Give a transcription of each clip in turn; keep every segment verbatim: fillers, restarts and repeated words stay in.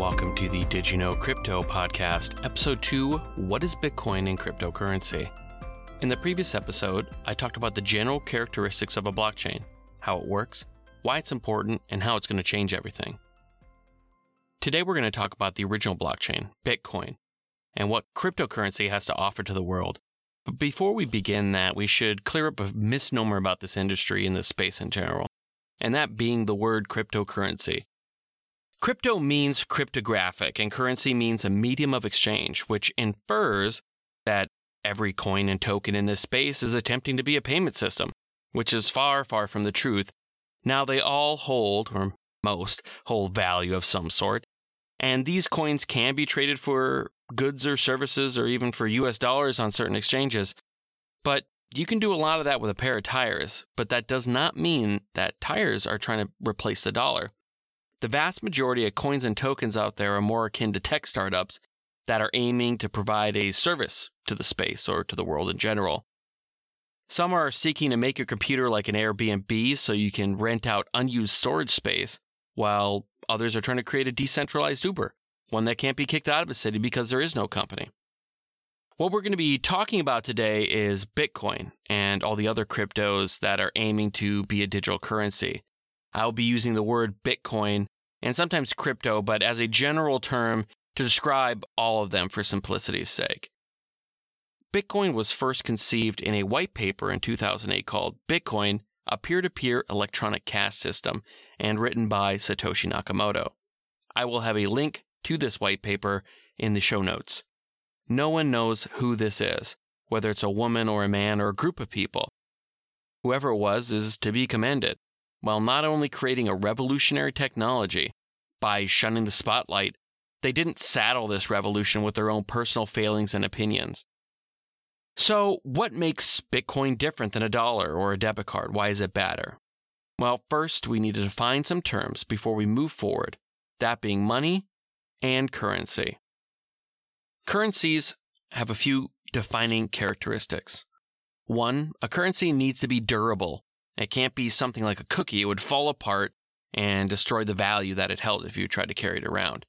welcome to the Did You Know Crypto podcast, episode two, What is Bitcoin and Cryptocurrency? In the previous episode, I talked about the general characteristics of a blockchain, how it works, why it's important, and how it's going to change everything. Today, we're going to talk about the original blockchain, Bitcoin, and what cryptocurrency has to offer to the world. But before we begin that, we should clear up a misnomer about this industry and this space in general, and that being the word cryptocurrency. Crypto means cryptographic, and currency means a medium of exchange, which infers that every coin and token in this space is attempting to be a payment system, which is far, far from the truth. Now, they all hold, or most, hold value of some sort, and these coins can be traded for goods or services or even for U S dollars on certain exchanges, but you can do a lot of that with a pair of tires, but that does not mean that tires are trying to replace the dollar. The vast majority of coins and tokens out there are more akin to tech startups that are aiming to provide a service to the space or to the world in general. Some are seeking to make your computer like an Airbnb so you can rent out unused storage space, while others are trying to create a decentralized Uber, one that can't be kicked out of a city because there is no company. What we're going to be talking about today is Bitcoin and all the other cryptos that are aiming to be a digital currency. I'll be using the word Bitcoin and sometimes crypto, but as a general term to describe all of them for simplicity's sake. Bitcoin was first conceived in a white paper in two thousand eight called Bitcoin, a peer-to-peer electronic cash system, and written by Satoshi Nakamoto. I will have a link to this white paper in the show notes. No one knows who this is, whether it's a woman or a man or a group of people. Whoever it was is to be commended, while not only creating a revolutionary technology by shunning the spotlight, they didn't saddle this revolution with their own personal failings and opinions. So, what makes Bitcoin different than a dollar or a debit card? Why is it better? Well, first, we need to define some terms before we move forward, that being money and currency. Currencies have a few defining characteristics. One, a currency needs to be durable. It can't be something like a cookie. It would fall apart and destroy the value that it held if you tried to carry it around.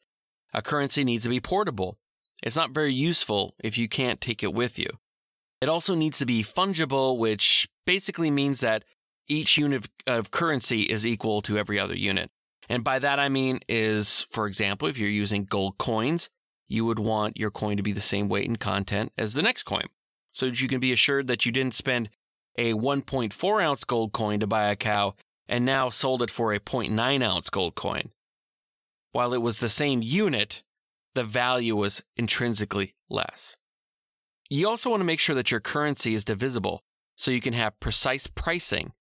A currency needs to be portable. It's not very useful if you can't take it with you. It also needs to be fungible, which basically means that each unit of currency is equal to every other unit. And by that I mean is, for example, if you're using gold coins, you would want your coin to be the same weight and content as the next coin, so that you can be assured that you didn't spend a one point four ounce gold coin to buy a cow and now sold it for a zero point nine ounce gold coin. While it was the same unit, the value was intrinsically less. You also want to make sure that your currency is divisible, so you can have precise pricing.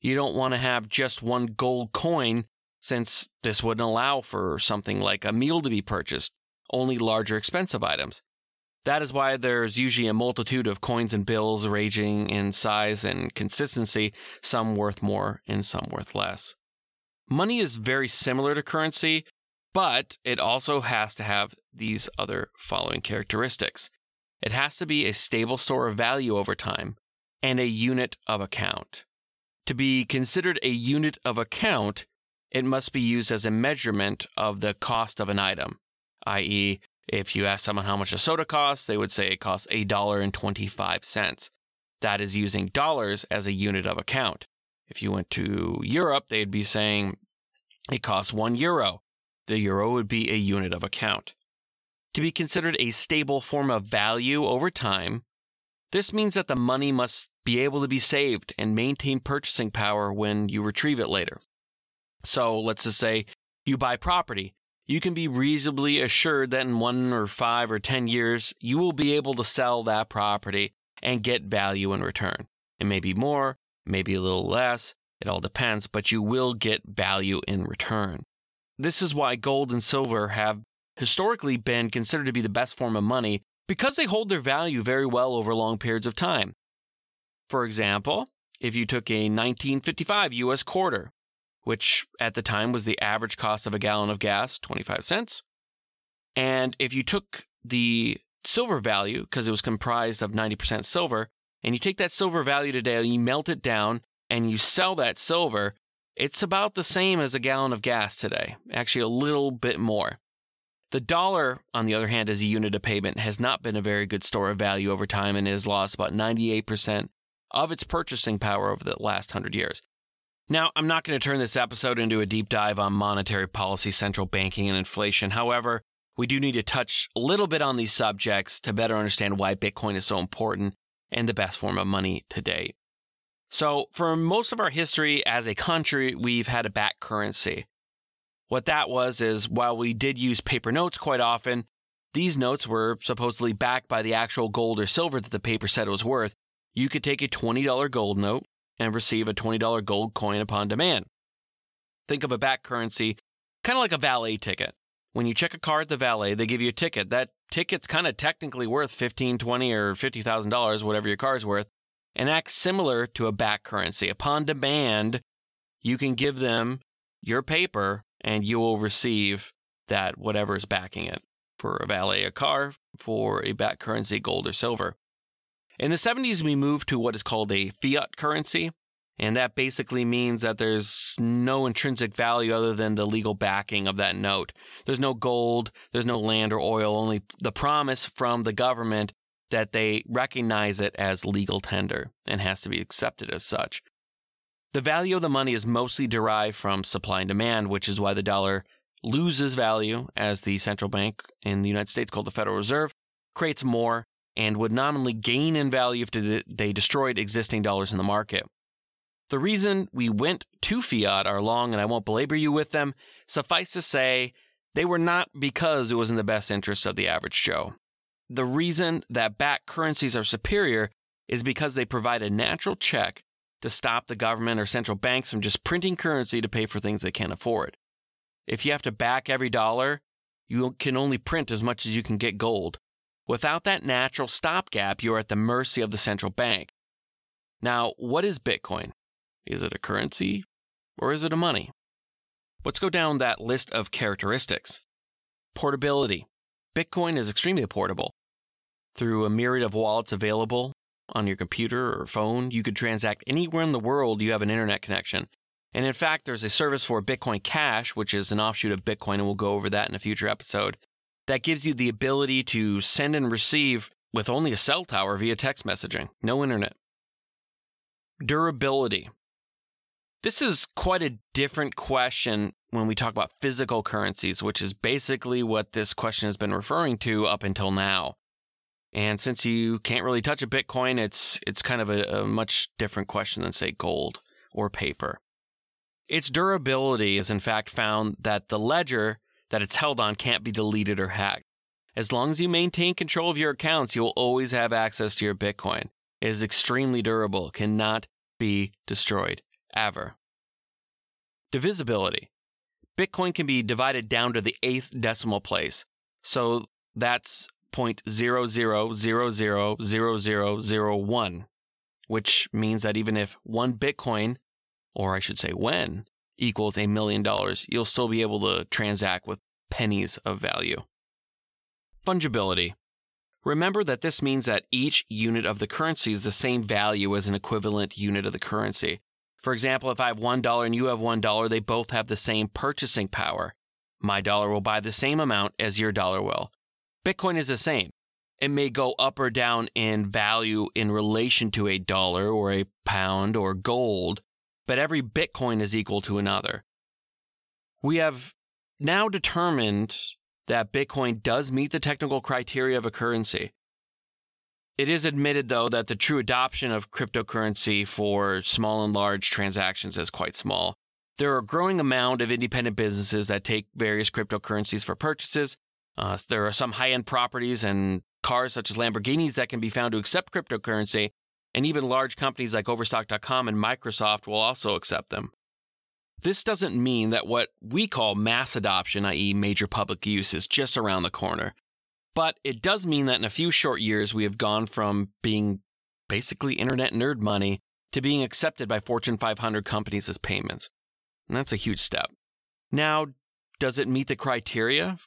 You don't want to have just one gold coin, since this wouldn't allow for something like a meal to be purchased, only larger expensive items. That is why there's usually a multitude of coins and bills ranging in size and consistency, some worth more and some worth less. Money is very similar to currency, but it also has to have these other following characteristics. It has to be a stable store of value over time and a unit of account. To be considered a unit of account, it must be used as a measurement of the cost of an item, that is, if you ask someone how much a soda costs, they would say it costs a dollar and twenty-five cents. That is using dollars as a unit of account. If you went to Europe, they'd be saying it costs one euro. The euro would be a unit of account. To be considered a stable form of value over time, this means that the money must be able to be saved and maintain purchasing power when you retrieve it later. So let's just say you buy property. You can be reasonably assured that in one or five or ten years, you will be able to sell that property and get value in return. It may be more, maybe a little less, it all depends, but you will get value in return. This is why gold and silver have historically been considered to be the best form of money, because they hold their value very well over long periods of time. For example, if you took a nineteen fifty-five U S quarter, which at the time was the average cost of a gallon of gas, twenty-five cents. And if you took the silver value, because it was comprised of ninety percent silver, and you take that silver value today and you melt it down and you sell that silver, it's about the same as a gallon of gas today, actually a little bit more. The dollar, on the other hand, as a unit of payment, has not been a very good store of value over time and has lost about ninety-eight percent of its purchasing power over the last one hundred years. Now, I'm not going to turn this episode into a deep dive on monetary policy, central banking, and inflation. However, we do need to touch a little bit on these subjects to better understand why Bitcoin is so important and the best form of money today. So, for most of our history as a country, we've had a back currency. What that was is, while we did use paper notes quite often, these notes were supposedly backed by the actual gold or silver that the paper said it was worth. You could take a twenty dollar gold note and receive a twenty dollar gold coin upon demand. Think of a back currency kind of like a valet ticket. When you check a car at the valet, they give you a ticket. That ticket's kind of technically worth fifteen thousand dollars, twenty thousand dollars, or fifty thousand dollars, whatever your car's worth, and acts similar to a back currency. Upon demand, you can give them your paper, and you will receive that whatever is backing it. For a valet, a car; for a back currency, gold or silver. In the seventies, we moved to what is called a fiat currency, and that basically means that there's no intrinsic value other than the legal backing of that note. There's no gold, there's no land or oil, only the promise from the government that they recognize it as legal tender and has to be accepted as such. The value of the money is mostly derived from supply and demand, which is why the dollar loses value as the central bank in the United States, called the Federal Reserve, creates more and would nominally gain in value if they destroyed existing dollars in the market. The reason we went to fiat are long, and I won't belabor you with them. Suffice to say, they were not because it was in the best interest of the average Joe. The reason that back currencies are superior is because they provide a natural check to stop the government or central banks from just printing currency to pay for things they can't afford. If you have to back every dollar, you can only print as much as you can get gold. Without that natural stopgap, you are at the mercy of the central bank. Now, what is Bitcoin? Is it a currency or is it a money? Let's go down that list of characteristics. Portability. Bitcoin is extremely portable. Through a myriad of wallets available on your computer or phone, you could transact anywhere in the world you have an internet connection. And in fact, there's a service for Bitcoin Cash, which is an offshoot of Bitcoin, and we'll go over that in a future episode, that gives you the ability to send and receive with only a cell tower via text messaging, no internet. Durability. This is quite a different question when we talk about physical currencies, which is basically what this question has been referring to up until now. And since you can't really touch a Bitcoin, it's it's kind of a, a much different question than, say, gold or paper. Its durability is, in fact, found that the ledger that it's held on can't be deleted or hacked. As long as you maintain control of your accounts, you will always have access to your Bitcoin. It is extremely durable, cannot be destroyed. Ever. Divisibility. Bitcoin can be divided down to the eighth decimal place. So that's zero point zero zero zero zero zero zero zero one, which means that even if one Bitcoin, or I should say when, equals a million dollars, you'll still be able to transact with pennies of value. Fungibility. Remember that this means that each unit of the currency is the same value as an equivalent unit of the currency. For example, if I have one dollar and you have one dollar, they both have the same purchasing power. My dollar will buy the same amount as your dollar will. Bitcoin is the same. It may go up or down in value in relation to a dollar or a pound or gold, but every Bitcoin is equal to another. We have now determined that Bitcoin does meet the technical criteria of a currency. It is admitted, though, that the true adoption of cryptocurrency for small and large transactions is quite small. There are a growing amount of independent businesses that take various cryptocurrencies for purchases. Uh, there are some high-end properties and cars such as Lamborghinis that can be found to accept cryptocurrency, and even large companies like Overstock dot com and Microsoft will also accept them. This doesn't mean that what we call mass adoption, that is major public use, is just around the corner. But it does mean that in a few short years, we have gone from being basically internet nerd money to being accepted by Fortune five hundred companies as payments. And that's a huge step. Now, does it meet the criteria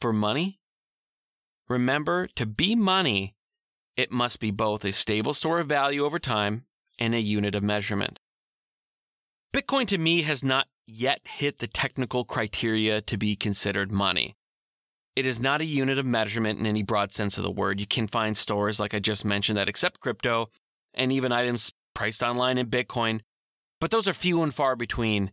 for money? Remember, to be money, it must be both a stable store of value over time and a unit of measurement. Bitcoin, to me, has not yet hit the technical criteria to be considered money. It is not a unit of measurement in any broad sense of the word. You can find stores, like I just mentioned, that accept crypto and even items priced online in Bitcoin, but those are few and far between.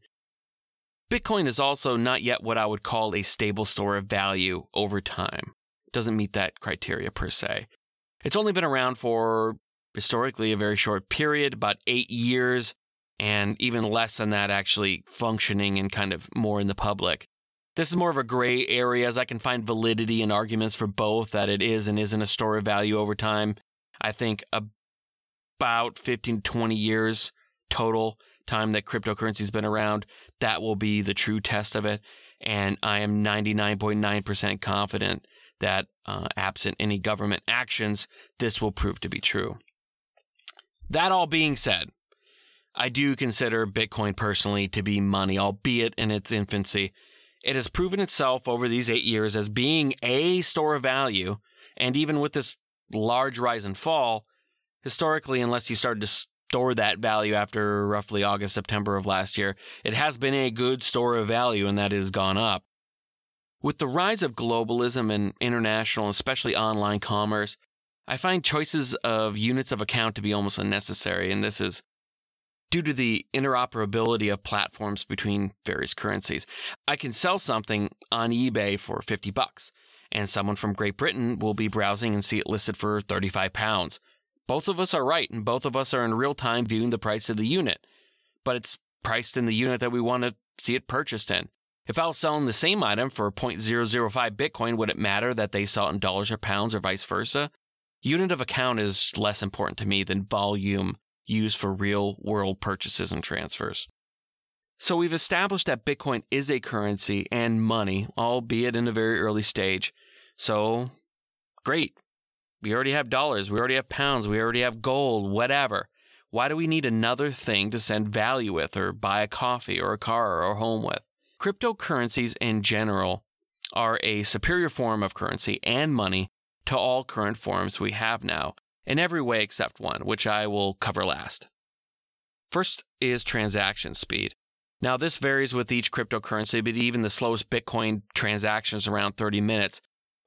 Bitcoin is also not yet what I would call a stable store of value over time. It doesn't meet that criteria per se. It's only been around for, historically, a very short period, about eight years, and even less than that actually functioning and kind of more in the public. This is more of a gray area, as I can find validity and arguments for both, that it is and isn't a store of value over time. I think about fifteen to twenty years total time that cryptocurrency's been around, that will be the true test of it. And I am ninety-nine point nine percent confident that uh, absent any government actions, this will prove to be true. That all being said, I do consider Bitcoin personally to be money, albeit in its infancy. It has proven itself over these eight years as being a store of value, and even with this large rise and fall, historically, unless you started to store that value after roughly August, September of last year, it has been a good store of value, and that has gone up. With the rise of globalism and international, especially online commerce, I find choices of units of account to be almost unnecessary, and this is due to the interoperability of platforms between various currencies. I can sell something on eBay for fifty bucks, and someone from Great Britain will be browsing and see it listed for thirty-five pounds. Both of us are right, and both of us are in real time viewing the price of the unit, but it's priced in the unit that we want to see it purchased in. If I was selling the same item for zero point zero zero five Bitcoin, would it matter that they sell it in dollars or pounds or vice versa? Unit of account is less important to me than volume used for real-world purchases and transfers. So we've established that Bitcoin is a currency and money, albeit in a very early stage. So, great. We already have dollars. We already have pounds. We already have gold, whatever. Why do we need another thing to send value with or buy a coffee or a car or a home with? Cryptocurrencies in general are a superior form of currency and money to all current forms we have now, in every way except one, which I will cover last. First is transaction speed. Now, this varies with each cryptocurrency, but even the slowest Bitcoin transaction is around thirty minutes,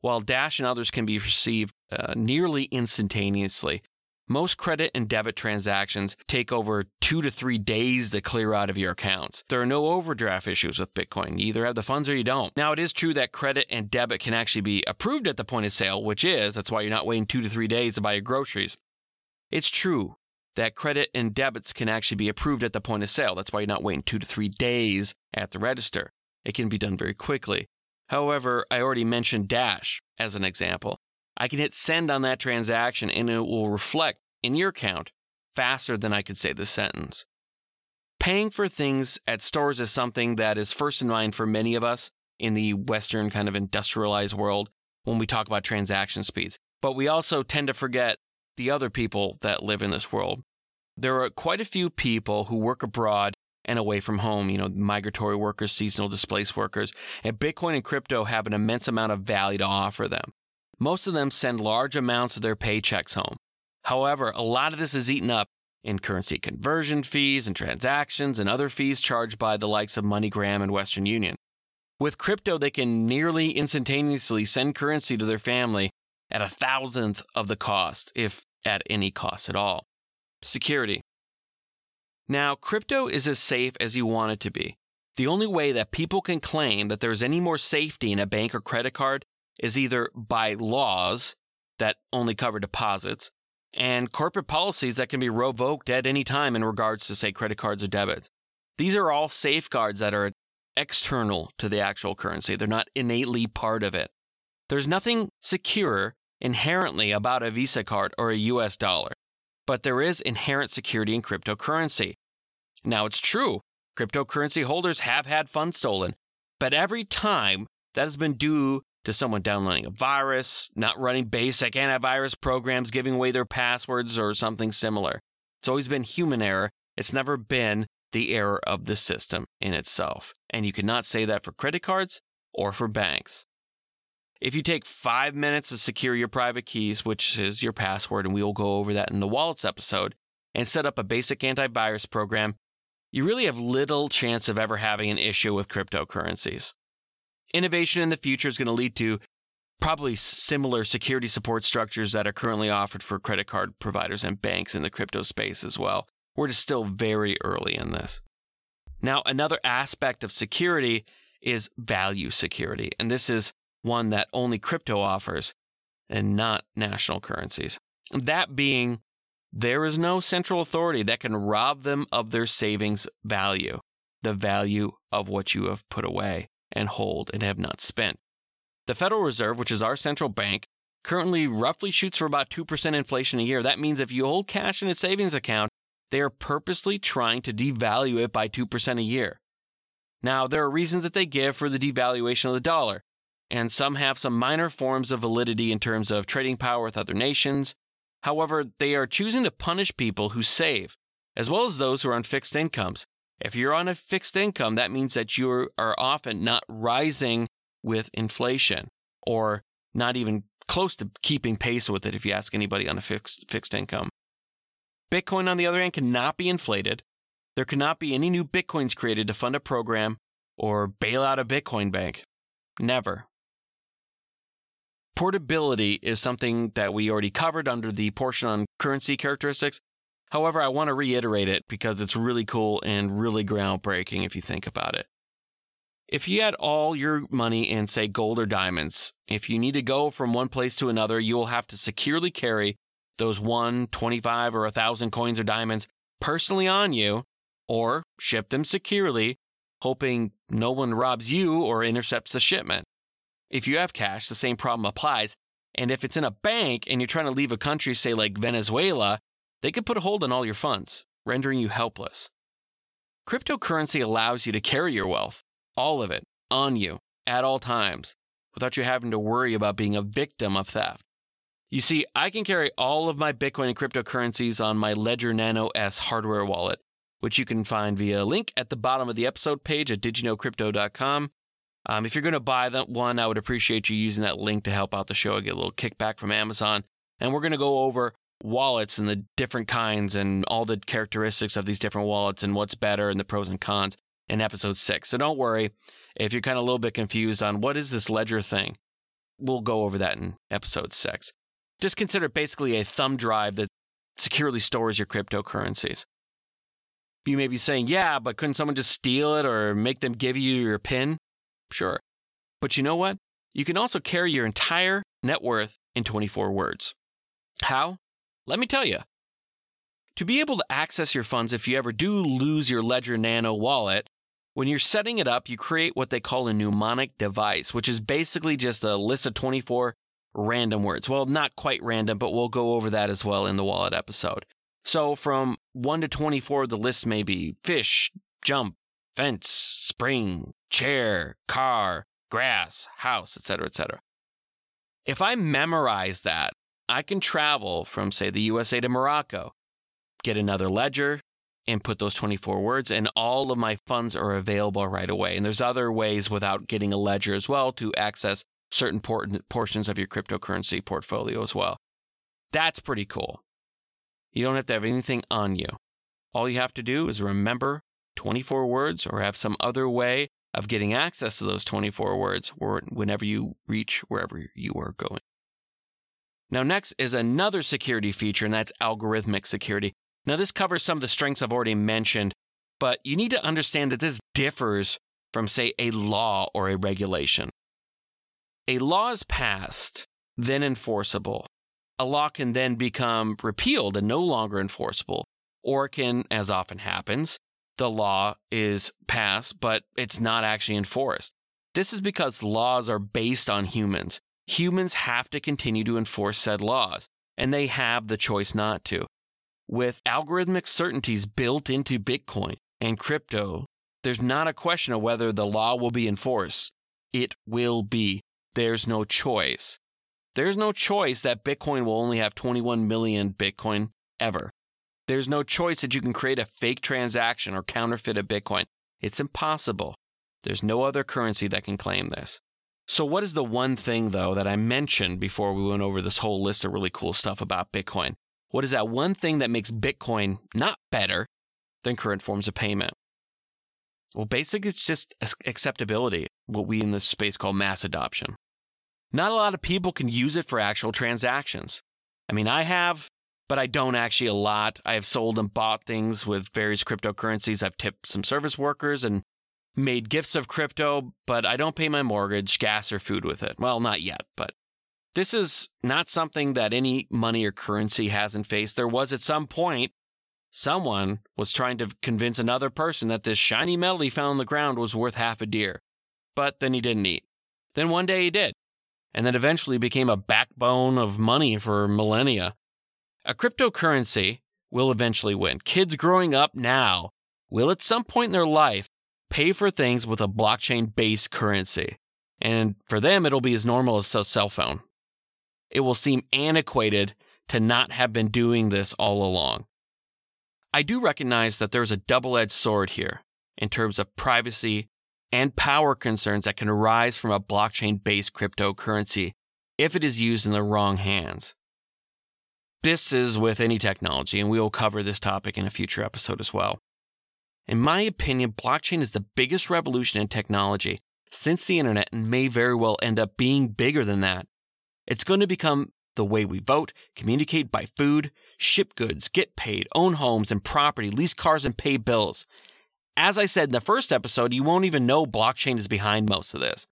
while Dash and others can be received uh, nearly instantaneously. Most credit and debit transactions take over two to three days to clear out of your accounts. There are no overdraft issues with Bitcoin. You either have the funds or you don't. Now, it is true that credit and debit can actually be approved at the point of sale, which is, that's why you're not waiting two to three days to buy your groceries. It's true that credit and debits can actually be approved at the point of sale. That's why you're not waiting two to three days at the register. It can be done very quickly. However, I already mentioned Dash as an example. I can hit send on that transaction and it will reflect in your account faster than I could say the sentence. Paying for things at stores is something that is first in mind for many of us in the Western kind of industrialized world when we talk about transaction speeds. But we also tend to forget the other people that live in this world. There are quite a few people who work abroad and away from home, you know, migratory workers, seasonal displaced workers, and Bitcoin and crypto have an immense amount of value to offer them. Most of them send large amounts of their paychecks home. However, a lot of this is eaten up in currency conversion fees and transactions and other fees charged by the likes of MoneyGram and Western Union. With crypto, they can nearly instantaneously send currency to their family at a thousandth of the cost, if at any cost at all. Security. Now, crypto is as safe as you want it to be. The only way that people can claim that there is any more safety in a bank or credit card is either by laws that only cover deposits and corporate policies that can be revoked at any time in regards to, say, credit cards or debits. These are all safeguards that are external to the actual currency. They're not innately part of it. There's nothing secure inherently about a Visa card or a U S dollar, but there is inherent security in cryptocurrency. Now, it's true, cryptocurrency holders have had funds stolen, but every time that has been due to someone downloading a virus, not running basic antivirus programs, giving away their passwords, or something similar. It's always been human error. It's never been the error of the system in itself. And you cannot say that for credit cards or for banks. If you take five minutes to secure your private keys, which is your password, and we will go over that in the wallets episode, and set up a basic antivirus program, you really have little chance of ever having an issue with cryptocurrencies. Innovation in the future is going to lead to probably similar security support structures that are currently offered for credit card providers and banks in the crypto space as well. We're just still very early in this. Now, another aspect of security is value security, and this is one that only crypto offers and not national currencies. That being, there is no central authority that can rob them of their savings value, the value of what you have put away and hold and have not spent. The Federal Reserve, which is our central bank, currently roughly shoots for about two percent inflation a year. That means if you hold cash in a savings account, they are purposely trying to devalue it by two percent a year. Now, there are reasons that they give for the devaluation of the dollar, and some have some minor forms of validity in terms of trading power with other nations. However, they are choosing to punish people who save, as well as those who are on fixed incomes. If you're on a fixed income, that means that you are often not rising with inflation, or not even close to keeping pace with it if you ask anybody on a fixed fixed income. Bitcoin, on the other hand, cannot be inflated. There cannot be any new Bitcoins created to fund a program or bail out a Bitcoin bank. Never. Portability is something that we already covered under the portion on currency characteristics. However, I want to reiterate it because it's really cool and really groundbreaking if you think about it. If you had all your money in, say, gold or diamonds, if you need to go from one place to another, you will have to securely carry those one, twenty-five, or one thousand coins or diamonds personally on you, or ship them securely, hoping no one robs you or intercepts the shipment. If you have cash, the same problem applies. And if it's in a bank and you're trying to leave a country, say like Venezuela, they could put a hold on all your funds, rendering you helpless. Cryptocurrency allows you to carry your wealth, all of it, on you at all times without you having to worry about being a victim of theft. You see, I can carry all of my Bitcoin and cryptocurrencies on my Ledger Nano S hardware wallet, which you can find via a link at the bottom of the episode page at did you know crypto dot com. Um, if you're going to buy that one, I would appreciate you using that link to help out the show. I get a little kickback from Amazon. And we're going to go over wallets and the different kinds and all the characteristics of these different wallets and what's better and the pros and cons in episode six. So don't worry if you're kind of a little bit confused on what is this Ledger thing. We'll go over that in episode six. Just consider it basically a thumb drive that securely stores your cryptocurrencies. You may be saying, yeah, but couldn't someone just steal it or make them give you your PIN? Sure. But you know what? You can also carry your entire net worth in twenty-four words. How? Let me tell you. To be able to access your funds, if you ever do lose your Ledger Nano wallet, when you're setting it up, you create what they call a mnemonic device, which is basically just a list of twenty-four random words. Well, not quite random, but we'll go over that as well in the wallet episode. So from one to twenty-four, the list may be fish, jump, fence, spring, chair, car, grass, house, et cetera, et cetera. If I memorize that, I can travel from, say, the U S A to Morocco, get another ledger, and put those twenty-four words, and all of my funds are available right away. And there's other ways without getting a ledger as well to access certain portions of your cryptocurrency portfolio as well. That's pretty cool. You don't have to have anything on you. All you have to do is remember twenty-four words or have some other way of getting access to those twenty-four words whenever you reach wherever you are going. Now, next is another security feature, and that's algorithmic security. Now, this covers some of the strengths I've already mentioned, but you need to understand that this differs from, say, a law or a regulation. A law is passed, then enforceable. A law can then become repealed and no longer enforceable, or it can, as often happens, the law is passed, but it's not actually enforced. This is because laws are based on humans. Humans have to continue to enforce said laws, and they have the choice not to. With algorithmic certainties built into Bitcoin and crypto, there's not a question of whether the law will be enforced. It will be. There's no choice. There's no choice that Bitcoin will only have twenty-one million Bitcoin ever. There's no choice that you can create a fake transaction or counterfeit a Bitcoin. It's impossible. There's no other currency that can claim this. So what is the one thing, though, that I mentioned before we went over this whole list of really cool stuff about Bitcoin? What is that one thing that makes Bitcoin not better than current forms of payment? Well, basically, it's just acceptability, what we in this space call mass adoption. Not a lot of people can use it for actual transactions. I mean, I have, but I don't actually a lot. I have sold and bought things with various cryptocurrencies. I've tipped some service workers and made gifts of crypto, but I don't pay my mortgage, gas, or food with it. Well, not yet, but this is not something that any money or currency hasn't faced. There was at some point, someone was trying to convince another person that this shiny metal he found on the ground was worth half a deer, but then he didn't eat. Then one day he did, and then eventually became a backbone of money for millennia. A cryptocurrency will eventually win. Kids growing up now will at some point in their life pay for things with a blockchain-based currency. And for them, it'll be as normal as a cell phone. It will seem antiquated to not have been doing this all along. I do recognize that there's a double-edged sword here in terms of privacy and power concerns that can arise from a blockchain-based cryptocurrency if it is used in the wrong hands. This is with any technology, and we will cover this topic in a future episode as well. In my opinion, blockchain is the biggest revolution in technology since the internet and may very well end up being bigger than that. It's going to become the way we vote, communicate, buy food, ship goods, get paid, own homes and property, lease cars and pay bills. As I said in the first episode, you won't even know blockchain is behind most of this.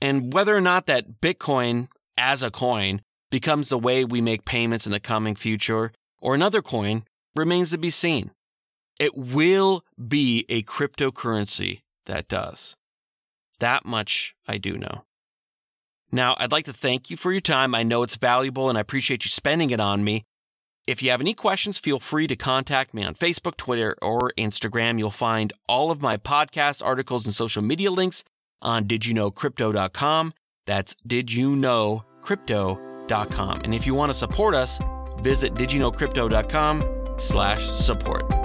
And whether or not that Bitcoin as a coin becomes the way we make payments in the coming future or another coin remains to be seen. It will be a cryptocurrency that does. That much I do know. Now, I'd like to thank you for your time. I know it's valuable and I appreciate you spending it on me. If you have any questions, feel free to contact me on Facebook, Twitter, or Instagram. You'll find all of my podcasts, articles, and social media links on did you know crypto dot com. That's did you know crypto dot com. And if you want to support us, visit did you know crypto dot com slash support.